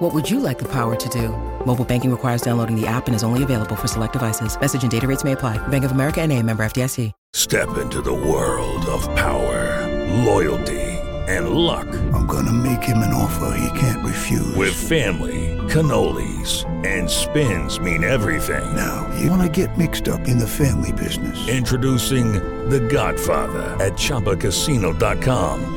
What would you like the power to do? Mobile banking requires downloading the app and is only available for select devices. Message and data rates may apply. Bank of America N.A. member FDIC. Step into the world of power, loyalty, and luck. I'm going to make him an offer he can't refuse. With family, cannolis, and spins mean everything. Now, you want to get mixed up in the family business. Introducing The Godfather at ChumbaCasino.com.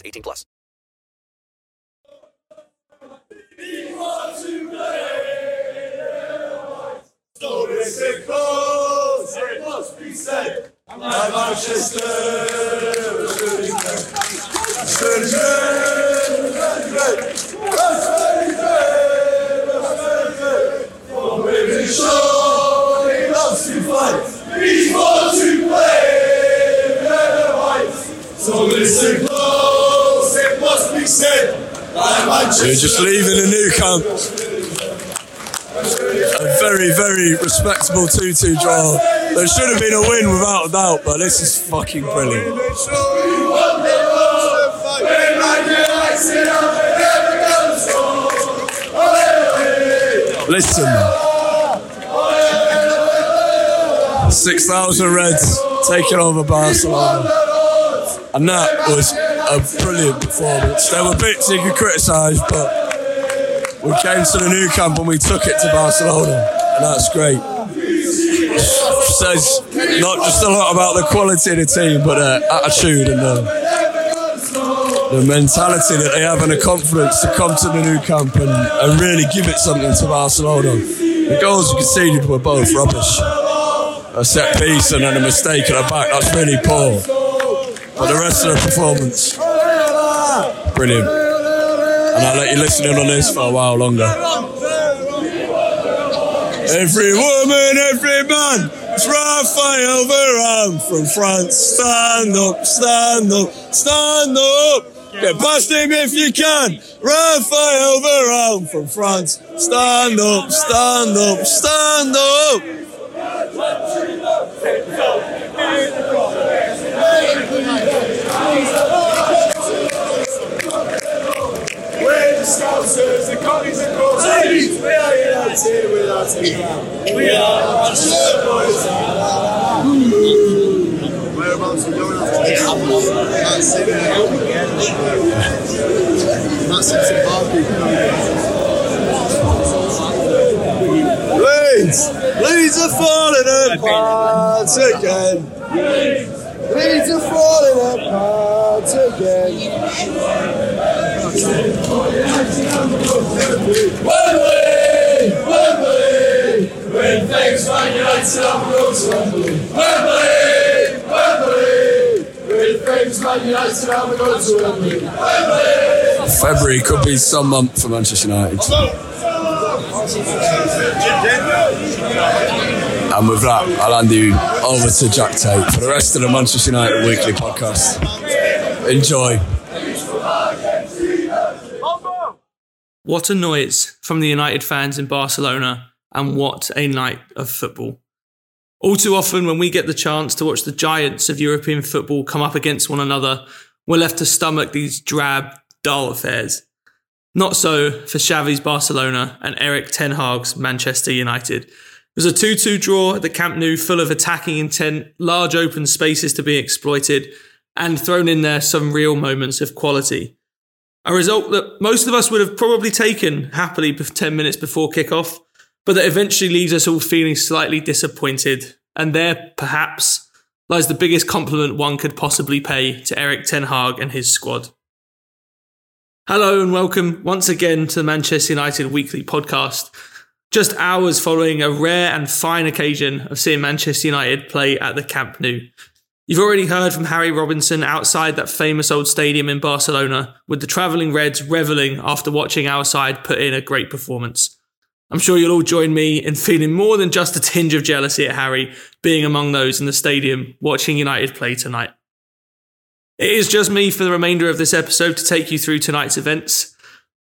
18+. It must be said. I'm Manchester. Oh, baby, show he loves to fight. He wants to play. So listen close. It must be said. I'm Manchester. We're just leaving a new camp. A very, very respectable 2-2 draw. There should have been a win without a doubt, but this is fucking brilliant. Listen. 6,000 Reds taking over Barcelona. And that was a brilliant performance. There were bits you could criticise, but we came to the new camp and we took it to Barcelona. And that's great. Says not just a lot about the quality of the team, but the attitude and the mentality that they have and the confidence to come to the new camp and really give it something to Barcelona. The goals we conceded were both rubbish. A set piece and then a mistake at the back, that's really poor. But the rest of the performance, brilliant. And I'll let you listen in on this for a while longer. Every woman, every man, it's Raphael Varane from France. Stand up, stand up, stand up. Get past him if you can. Raphael Varane from France. Stand up, stand up, stand up. We're the Scousers, the Commies and Corsairs. We are united with our team. We are Manchester boys. Whereabouts are we going after this? Man City. Man City Barbie. Leeds are falling apart again. Leeds are falling apart again. Wembley! When things like lights up, roads Wembley, Wembley, Wembley. When things like lights up, roads Wembley, Wembley. February could be some month for Manchester United. And with that, I'll hand you over to Jack Tait for the rest of the Manchester United Weekly Podcast. Enjoy. What a noise from the United fans in Barcelona. And what a night of football. All too often when we get the chance to watch the giants of European football come up against one another, we're left to stomach these drab, dull affairs. Not so for Xavi's Barcelona and Erik ten Hag's Manchester United. It was a 2-2 draw at the Camp Nou, full of attacking intent, large open spaces to be exploited, and thrown in there some real moments of quality. A result that most of us would have probably taken happily 10 minutes before kick-off, but that eventually leaves us all feeling slightly disappointed. And there, perhaps, lies the biggest compliment one could possibly pay to Erik ten Hag and his squad. Hello and welcome once again to the Manchester United Weekly Podcast. Just hours following a rare and fine occasion of seeing Manchester United play at the Camp Nou. You've already heard from Harry Robinson outside that famous old stadium in Barcelona, with the travelling Reds revelling after watching our side put in a great performance. I'm sure you'll all join me in feeling more than just a tinge of jealousy at Harry being among those in the stadium watching United play tonight. It is just me for the remainder of this episode to take you through tonight's events.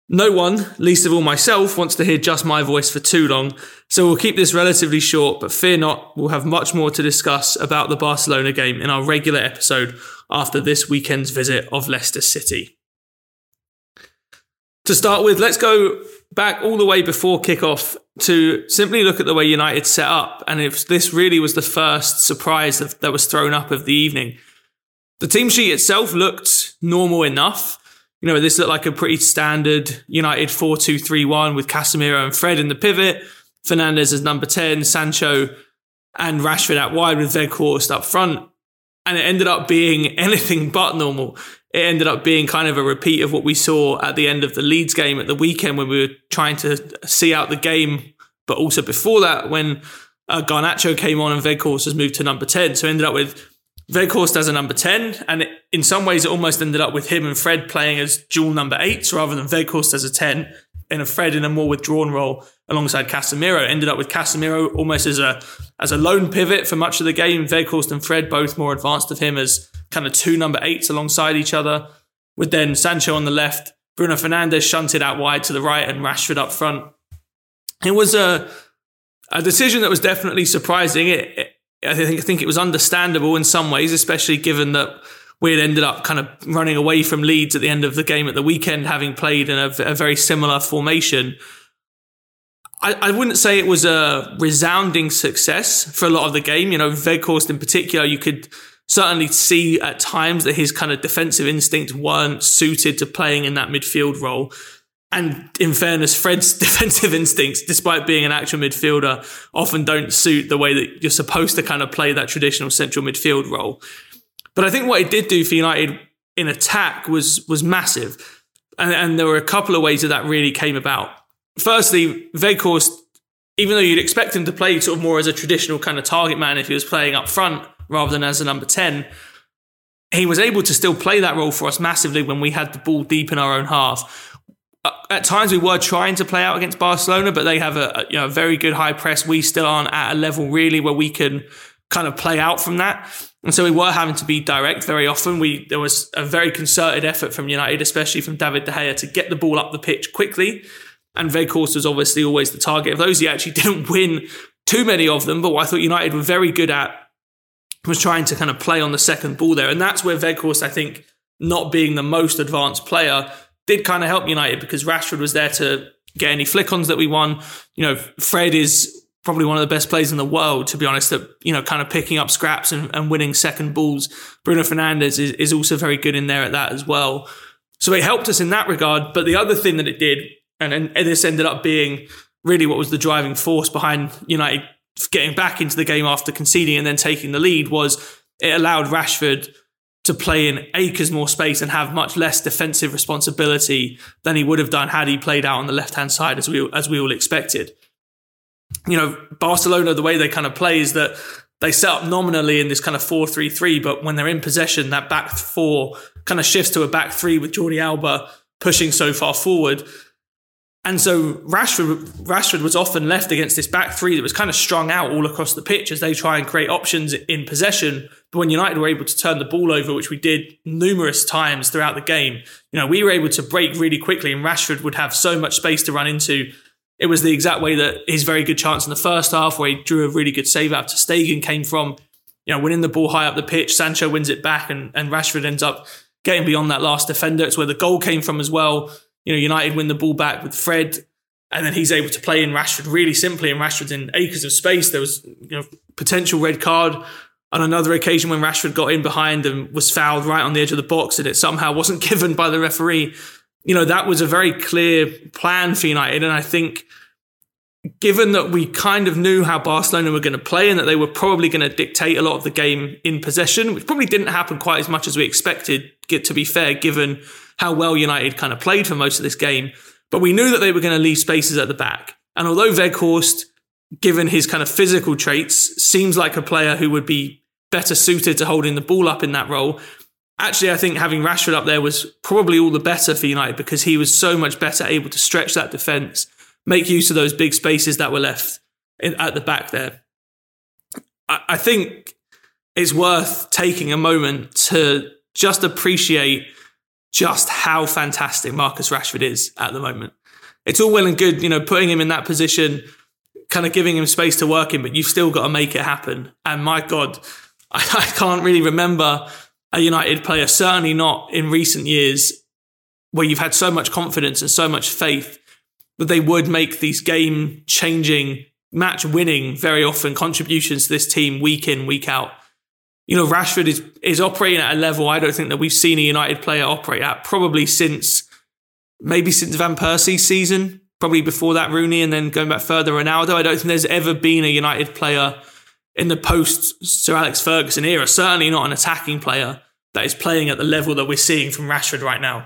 No one, least of all myself, wants to hear just my voice for too long, so we'll keep this relatively short, but fear not, we'll have much more to discuss about the Barcelona game in our regular episode after this weekend's visit of Leicester City. To start with, let's go back all the way before kick-off to simply look at the way United set up, and if this really was the first surprise that was thrown up of the evening. The team sheet itself looked normal enough. You know, this looked like a pretty standard United 4-2-3-1 with Casemiro and Fred in the pivot, Fernandes as number 10, Sancho and Rashford out wide with Weghorst up front. And it ended up being anything but normal. It ended up being kind of a repeat of what we saw at the end of the Leeds game at the weekend when we were trying to see out the game, but also before that when Garnacho came on and Weghorst was moved to number 10. So ended up with Weghorst as a number 10, and in some ways it almost ended up with him and Fred playing as dual number 8s rather than Weghorst as a 10 and Fred in a more withdrawn role alongside Casemiro. It ended up with Casemiro almost as a lone pivot for much of the game. Weghorst and Fred both more advanced of him as kind of two number 8s alongside each other, with then Sancho on the left, Bruno Fernandes shunted out wide to the right and Rashford up front. It was a decision that was definitely surprising. I think it was understandable in some ways, especially given that we had ended up kind of running away from Leeds at the end of the game at the weekend, having played in a very similar formation. I wouldn't say it was a resounding success for a lot of the game. You know, Weghorst in particular, you could certainly see at times that his kind of defensive instincts weren't suited to playing in that midfield role. And in fairness, Fred's defensive instincts, despite being an actual midfielder, often don't suit the way that you're supposed to kind of play that traditional central midfield role. But I think what it did do for United in attack was massive. And there were a couple of ways that really came about. Firstly, Weghorst, even though you'd expect him to play sort of more as a traditional kind of target man if he was playing up front rather than as a number 10, he was able to still play that role for us massively when we had the ball deep in our own half. At times we were trying to play out against Barcelona, but they have a very good high press. We still aren't at a level really where we can kind of play out from that. And so we were having to be direct very often. There was a very concerted effort from United, especially from David de Gea, to get the ball up the pitch quickly. And Weghorst was obviously always the target of those. He actually didn't win too many of them, but what I thought United were very good at was trying to kind of play on the second ball there. And that's where Weghorst, I think, not being the most advanced player, did kind of help United, because Rashford was there to get any flick-ons that we won. You know, Fred is probably one of the best players in the world, to be honest, at, you know, kind of picking up scraps and winning second balls. Bruno Fernandes is also very good in there at that as well. So it helped us in that regard. But the other thing that it did, and this ended up being really what was the driving force behind United getting back into the game after conceding and then taking the lead, was it allowed Rashford to play in acres more space and have much less defensive responsibility than he would have done had he played out on the left-hand side, as we all expected. You know, Barcelona, the way they kind of play is that they set up nominally in this kind of 4-3-3, but when they're in possession, that back four kind of shifts to a back three with Jordi Alba pushing so far forward. And so Rashford was often left against this back three that was kind of strung out all across the pitch as they try and create options in possession. But when United were able to turn the ball over, which we did numerous times throughout the game, you know, we were able to break really quickly and Rashford would have so much space to run into. It was the exact way that his very good chance in the first half, where he drew a really good save out to Stegen, came from, you know, winning the ball high up the pitch. Sancho wins it back and Rashford ends up getting beyond that last defender. It's where the goal came from as well. You know, United win the ball back with Fred And then he's able to play in Rashford really simply, and Rashford's in acres of space. There was, potential red card on another occasion when Rashford got in behind and was fouled right on the edge of the box, and it somehow wasn't given by the referee. That was a very clear plan for United, and I think given that we kind of knew how Barcelona were going to play and that they were probably going to dictate a lot of the game in possession, which probably didn't happen quite as much as we expected, to be fair, given how well United kind of played for most of this game. But we knew that they were going to leave spaces at the back. And although Weghorst, given his kind of physical traits, seems like a player who would be better suited to holding the ball up in that role, actually, I think having Rashford up there was probably all the better for United, because he was so much better able to stretch that defence, make use of those big spaces that were left at the back there. I think it's worth taking a moment to just appreciate just how fantastic Marcus Rashford is at the moment. It's all well and good, putting him in that position, kind of giving him space to work in, but you've still got to make it happen. And my God, I can't really remember a United player, certainly not in recent years, where you've had so much confidence and so much faith that they would make these game-changing, match-winning, very often, contributions to this team week in, week out. Rashford is operating at a level I don't think that we've seen a United player operate at, probably since Van Persie's season, probably before that Rooney, and then going back further, Ronaldo. I don't think there's ever been a United player in the post-Sir Alex Ferguson era, certainly not an attacking player, that is playing at the level that we're seeing from Rashford right now.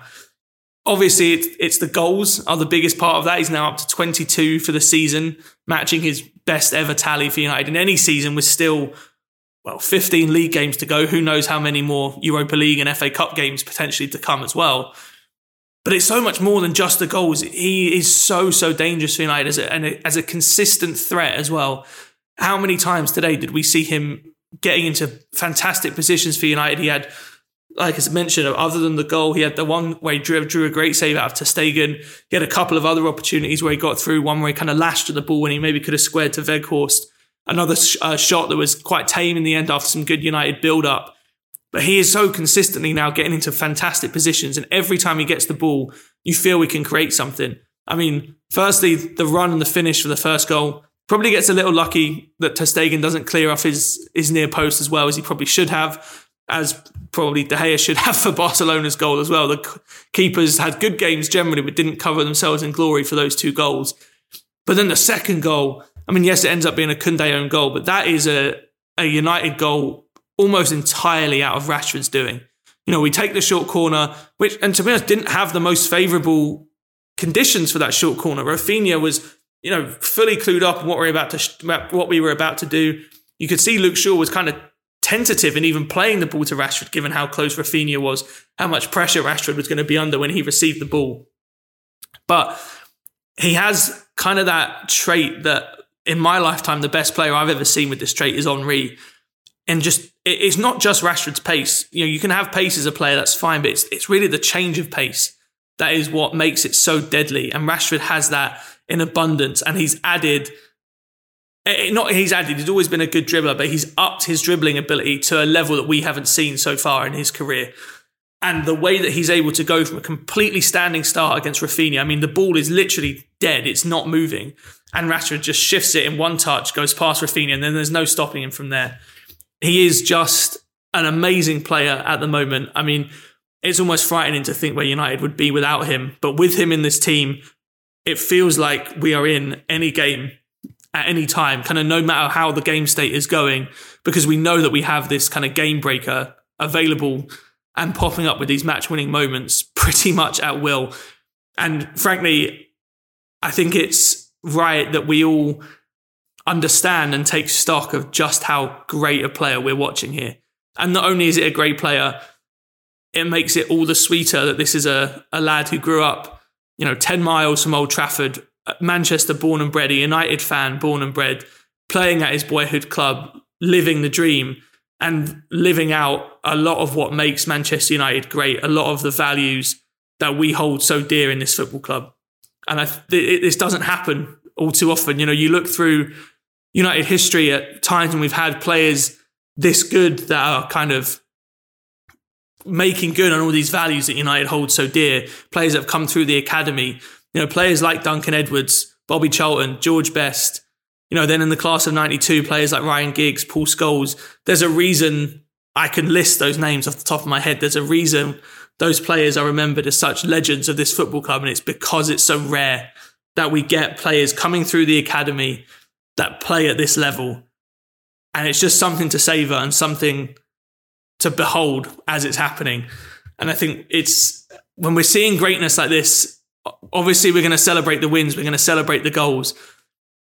Obviously, it's the goals are the biggest part of that. He's now up to 22 for the season, matching his best ever tally for United in any season, with still, 15 league games to go. Who knows how many more Europa League and FA Cup games potentially to come as well. But it's so much more than just the goals. He is so dangerous for United as a consistent threat as well. How many times today did we see him getting into fantastic positions for United? He had, like I mentioned, other than the goal, he had the one where he drew a great save out of Ter Stegen. He had a couple of other opportunities where he got through, one where he kind of lashed at the ball when he maybe could have squared to Weghorst. Another shot that was quite tame in the end after some good United build-up. But he is so consistently now getting into fantastic positions, and every time he gets the ball, you feel we can create something. I mean, firstly, the run and the finish for the first goal. Probably gets a little lucky that Ter Stegen doesn't clear off his near post as well as he probably should have, as probably De Gea should have for Barcelona's goal as well. The keepers had good games generally, but didn't cover themselves in glory for those two goals. But then the second goal, I mean, yes, it ends up being a Koundé-owned goal, but that is a United goal almost entirely out of Rashford's doing. We take the short corner, which, and to be honest, didn't have the most favourable conditions for that short corner. Rafinha was, fully clued up on what we were about to do. You could see Luke Shaw was kind of tentative in even playing the ball to Rashford, given how close Rafinha was, how much pressure Rashford was going to be under when he received the ball. But he has kind of that trait that, in my lifetime, the best player I've ever seen with this trait is Henry. And just, it's not just Rashford's pace. You can have pace as a player, that's fine, but it's really the change of pace that is what makes it so deadly. And Rashford has that in abundance, and he's always been a good dribbler, but he's upped his dribbling ability to a level that we haven't seen so far in his career. And the way that he's able to go from a completely standing start against Rafinha, I mean, the ball is literally dead, it's not moving, and Rashford just shifts it in one touch, goes past Rafinha, and then there's no stopping him from there. He is just an amazing player at the moment. I mean, it's almost frightening to think where United would be without him, but with him in this team, it feels like we are in any game at any time, kind of no matter how the game state is going, because we know that we have this kind of game breaker available and popping up with these match-winning moments pretty much at will. And frankly, I think it's right that we all understand and take stock of just how great a player we're watching here. And not only is it a great player, it makes it all the sweeter that this is a lad who grew up 10 miles from Old Trafford, Manchester born and bred, a United fan born and bred, playing at his boyhood club, living the dream and living out a lot of what makes Manchester United great, a lot of the values that we hold so dear in this football club. And this doesn't happen all too often. You look through United history at times when we've had players this good that are kind of making good on all these values that United hold so dear, players that have come through the academy, players like Duncan Edwards, Bobby Charlton, George Best, you know, then in the class of 92, players like Ryan Giggs, Paul Scholes. There's a reason I can list those names off the top of my head. There's a reason those players are remembered as such legends of this football club, and it's because it's so rare that we get players coming through the academy that play at this level. And it's just something to savour and something to behold as it's happening. And I think it's when we're seeing greatness like this, obviously we're going to celebrate the wins, we're going to celebrate the goals.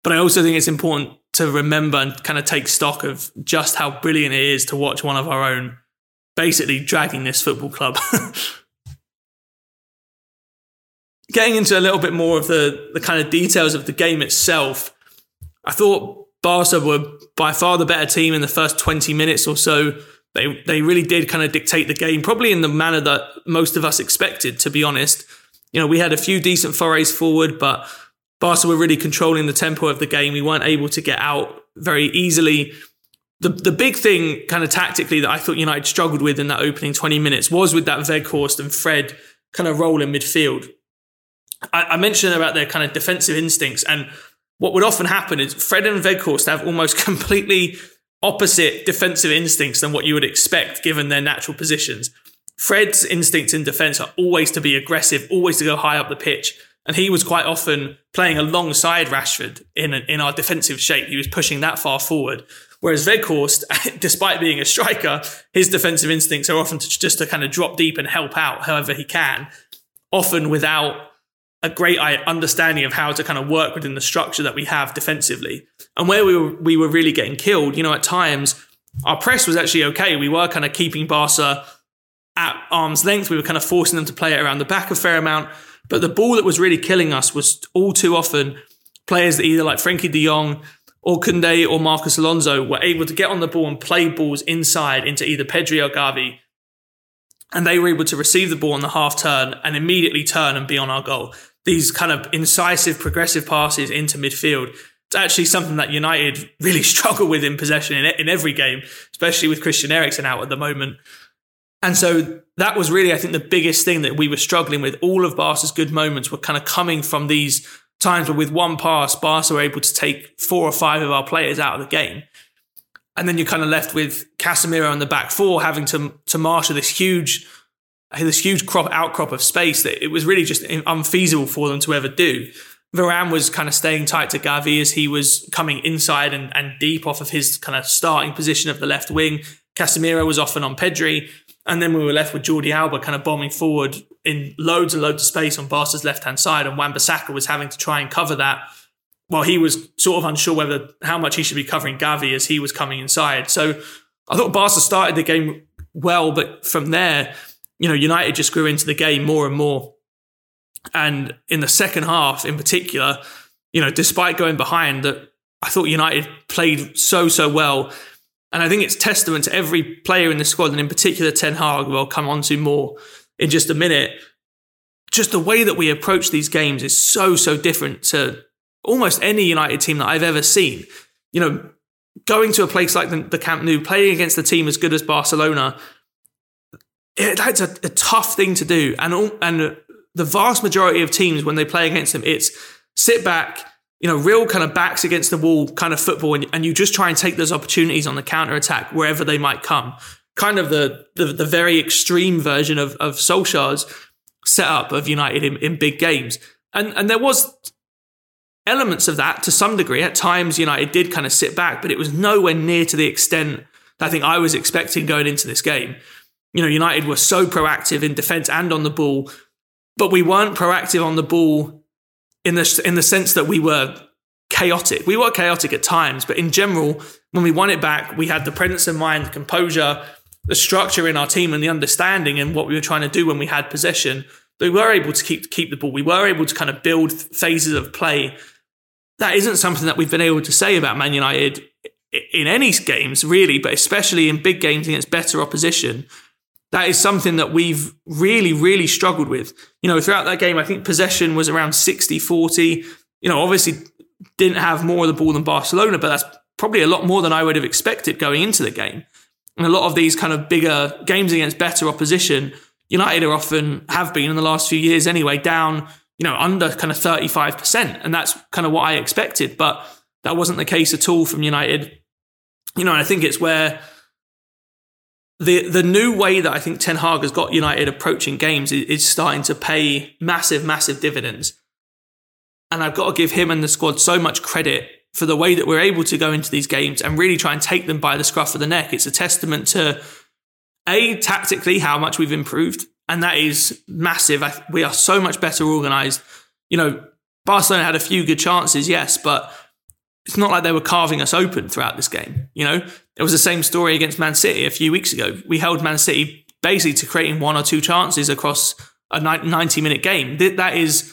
But I also think it's important to remember and kind of take stock of just how brilliant it is to watch one of our own basically dragging this football club. Getting into a little bit more of the kind of details of the game itself, I thought Barca were by far the better team in the first 20 minutes or so. They really did kind of dictate the game, probably in the manner that most of us expected, to be honest. You know, we had a few decent forays forward, but Barca were really controlling the tempo of the game. We weren't able to get out very easily. The big thing kind of tactically that I thought United struggled with in that opening 20 minutes was with that Weghorst and Fred kind of role in midfield. I mentioned about their kind of defensive instincts, and what would often happen is Fred and Weghorst have almost completely opposite defensive instincts than what you would expect given their natural positions. Fred's instincts in defence are always to be aggressive, always to go high up the pitch, and he was quite often playing alongside Rashford in our defensive shape. He was pushing that far forward. Whereas Weghorst, despite being a striker, his defensive instincts are often just to kind of drop deep and help out however he can, often without a great understanding of how to kind of work within the structure that we have defensively. And where we were really getting killed, you know, at times, our press was actually okay. We were kind of keeping Barca at arm's length. We were kind of forcing them to play it around the back a fair amount. But the ball that was really killing us was all too often players that either like Frenkie de Jong or Koundé or Marcus Alonso were able to get on the ball and play balls inside into either Pedri or Gavi. And they were able to receive the ball on the half turn and immediately turn and be on our goal. These kind of incisive, progressive passes into midfield. It's actually something that United really struggle with in possession in every game, especially with Christian Eriksen out at the moment. And so that was really, I think, the biggest thing that we were struggling with. All of Barca's good moments were kind of coming from these times where with one pass, Barca were able to take 4 or 5 of our players out of the game. And then you're kind of left with Casemiro on the back four having to marshal this huge outcrop of space that it was really just unfeasible for them to ever do. Varane was kind of staying tight to Gavi as he was coming inside and deep off of his kind of starting position of the left wing. Casemiro was often on Pedri. And then we were left with Jordi Alba kind of bombing forward in loads and loads of space on Barca's left-hand side. And Wan-Bissaka was having to try and cover that while he was sort of unsure how much he should be covering Gavi as he was coming inside. So I thought Barca started the game well, but from there, you know, United just grew into the game more and more. And in the second half in particular, you know, despite going behind, that I thought United played so well. And I think it's testament to every player in the squad, and in particular Ten Hag, who I'll come on to more in just a minute. Just the way that we approach these games is so different to almost any United team that I've ever seen. You know, going to a place like the Camp Nou, playing against a team as good as Barcelona, that's a tough thing to do. And the vast majority of teams, when they play against them, it's sit back, you know, real kind of backs against the wall kind of football, and you just try and take those opportunities on the counter-attack wherever they might come. Kind of the very extreme version of Solskjaer's setup of United in big games. And there was elements of that to some degree. At times, United did kind of sit back, but it was nowhere near to the extent that I think I was expecting going into this game. You know, United were so proactive in defence and on the ball, but we weren't proactive on the ball in the sense that we were chaotic. We were chaotic at times, but in general, when we won it back, we had the presence of mind, the composure, the structure in our team, and the understanding in what we were trying to do when we had possession. We were able to keep the ball. We were able to kind of build phases of play. That isn't something that we've been able to say about Man United in any games, really, but especially in big games against better opposition. That is something that we've really struggled with. You know, throughout that game, I think possession was around 60-40. You know, obviously didn't have more of the ball than Barcelona, but that's probably a lot more than I would have expected going into the game. And a lot of these kind of bigger games against better opposition, United have been in the last few years anyway, down you know, under kind of 35%. And that's kind of what I expected, but that wasn't the case at all from United. You know, and I think it's where the new way that I think Ten Hag has got United approaching games is starting to pay massive, massive dividends. And I've got to give him and the squad so much credit for the way that we're able to go into these games and really try and take them by the scruff of the neck. It's a testament to, A, tactically, how much we've improved. And that is massive. We are so much better organised. You know, Barcelona had a few good chances, yes, but it's not like they were carving us open throughout this game. You know, it was the same story against Man City a few weeks ago. We held Man City basically to creating one or two chances across a 90-minute game. That is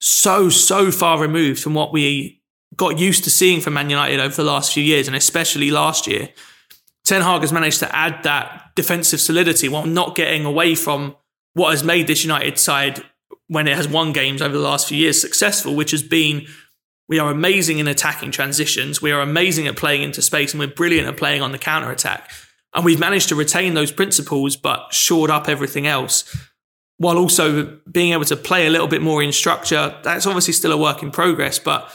so, so far removed from what we got used to seeing from Man United over the last few years, and especially last year. Ten Hag has managed to add that defensive solidity while not getting away from what has made this United side, when it has won games over the last few years, successful, which has been, we are amazing in attacking transitions, we are amazing at playing into space, and we're brilliant at playing on the counter-attack. And we've managed to retain those principles but shored up everything else, while also being able to play a little bit more in structure. That's obviously still a work in progress, but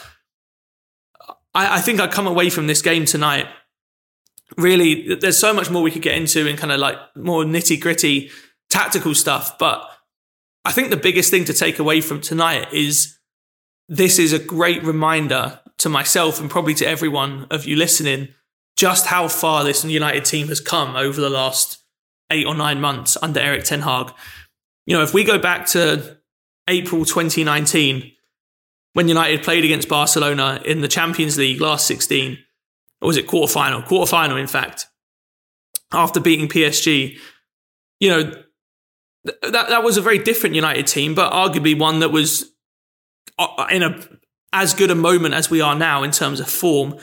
I think I come away from this game tonight, really, there's so much more we could get into in kind of like more nitty-gritty tactical stuff, but I think the biggest thing to take away from tonight is this is a great reminder to myself and probably to everyone of you listening just how far this United team has come over the last 8 or 9 months under Erik ten Hag. You know, if we go back to April 2019, when United played against Barcelona in the Champions League last 16, or was it quarterfinal? Quarterfinal, in fact, after beating PSG, you know, that was a very different United team, but arguably one that was in as good a moment as we are now in terms of form.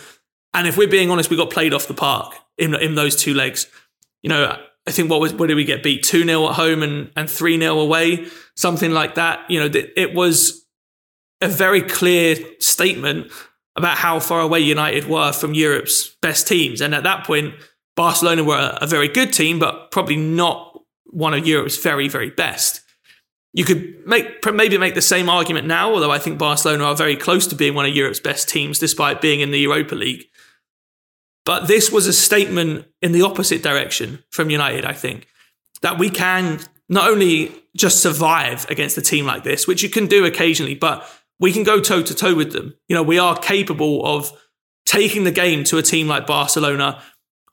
And if we're being honest, we got played off the park in those two legs. You know, I think what did we get beat? 2-0 at home and 3-0 away, something like that. You know, it was a very clear statement about how far away United were from Europe's best teams. And at that point, Barcelona were a very good team, but probably not one of Europe's very, very best. You could maybe make the same argument now, although I think Barcelona are very close to being one of Europe's best teams, despite being in the Europa League. But this was a statement in the opposite direction from United, I think, that we can not only just survive against a team like this, which you can do occasionally, but we can go toe-to-toe with them. You know, we are capable of taking the game to a team like Barcelona,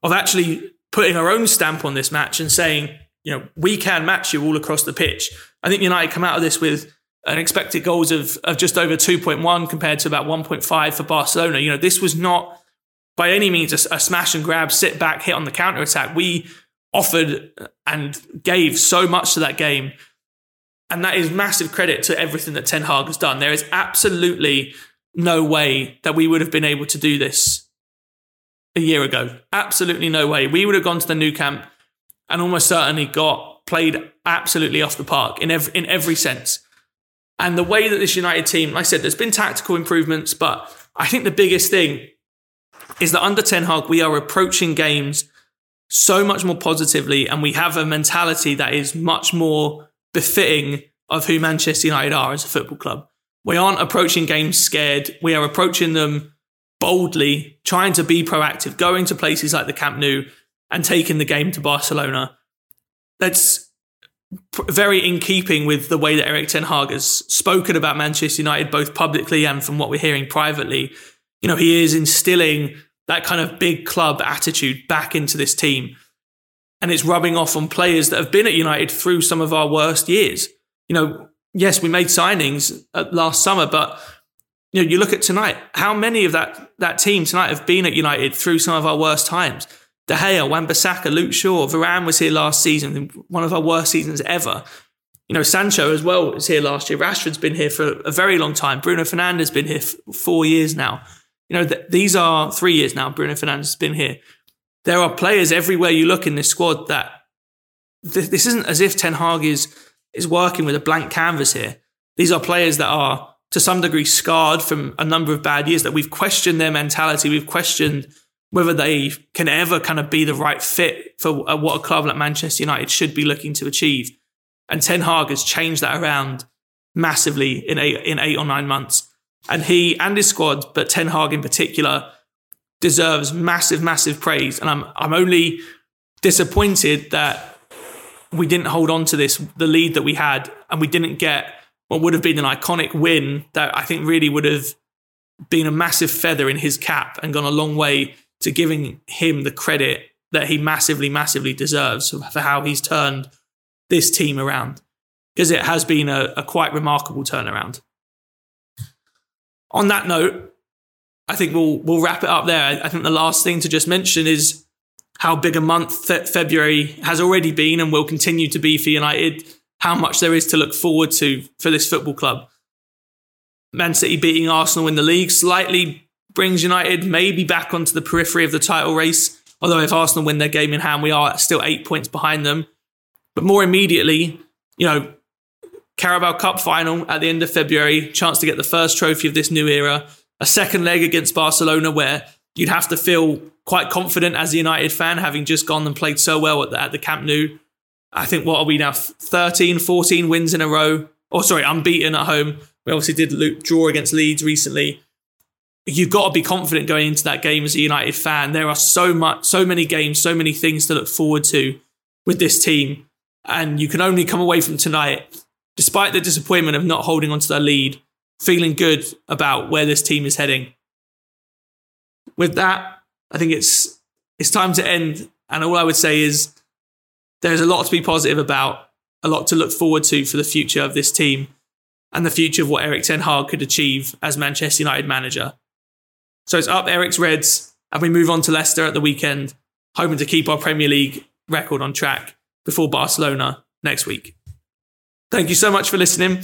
of actually putting our own stamp on this match and saying, you know, we can match you all across the pitch. I think United come out of this with an expected goals of just over 2.1 compared to about 1.5 for Barcelona. You know, this was not by any means a smash and grab, sit back, hit on the counter-attack. We offered and gave so much to that game. And that is massive credit to everything that Ten Hag has done. There is absolutely no way that we would have been able to do this a year ago. Absolutely no way. We would have gone to the Nou Camp and almost certainly got played absolutely off the park in every sense. And the way that this United team, like I said, there's been tactical improvements, but I think the biggest thing is that under Ten Hag, we are approaching games so much more positively, and we have a mentality that is much more befitting of who Manchester United are as a football club. We aren't approaching games scared. We are approaching them boldly, trying to be proactive, going to places like the Camp Nou and taking the game to Barcelona. That's very in keeping with the way that Erik ten Hag has spoken about Manchester United, both publicly and from what we're hearing privately. You know, he is instilling that kind of big club attitude back into this team. And it's rubbing off on players that have been at United through some of our worst years. You know, yes, we made signings last summer, but you know, you look at tonight, how many of that team tonight have been at United through some of our worst times? De Gea, Wan-Bissaka, Luke Shaw, Varane was here last season, one of our worst seasons ever. You know, Sancho as well was here last year. Rashford's been here for a very long time. Bruno Fernandes has been here for 4 years now. You know, these are 3 years now Bruno Fernandes has been here. There are players everywhere you look in this squad that this isn't as if Ten Hag is working with a blank canvas here. These are players that are to some degree scarred from a number of bad years, that we've questioned their mentality, we've questioned whether they can ever kind of be the right fit for what a club like Manchester United should be looking to achieve. And Ten Hag has changed that around massively in eight or nine months. And he and his squad, but Ten Hag in particular, deserves massive, massive praise. And I'm only disappointed that we didn't hold on to this, the lead that we had, and we didn't get what would have been an iconic win that I think really would have been a massive feather in his cap and gone a long way to giving him the credit that he massively, massively deserves for how he's turned this team around. Because it has been a quite remarkable turnaround. On that note, I think we'll wrap it up there. I think the last thing to just mention is how big a month February has already been and will continue to be for United, how much there is to look forward to for this football club. Man City beating Arsenal in the league slightly brings United maybe back onto the periphery of the title race, although if Arsenal win their game in hand, we are still 8 points behind them. But more immediately, you know, Carabao Cup final at the end of February, chance to get the first trophy of this new era, a second leg against Barcelona where you'd have to feel quite confident as a United fan, having just gone and played so well at the Camp Nou. I think, what are we now, 13, 14 wins in a row? Unbeaten at home. We obviously did draw against Leeds recently. You've got to be confident going into that game as a United fan. There are so many games, so many things to look forward to with this team. And you can only come away from tonight, despite the disappointment of not holding on to their lead, feeling good about where this team is heading. With that, I think it's time to end. And all I would say is there's a lot to be positive about, a lot to look forward to for the future of this team and the future of what Erik ten Hag could achieve as Manchester United manager. So it's up Erik's Reds, and we move on to Leicester at the weekend, hoping to keep our Premier League record on track before Barcelona next week. Thank you so much for listening.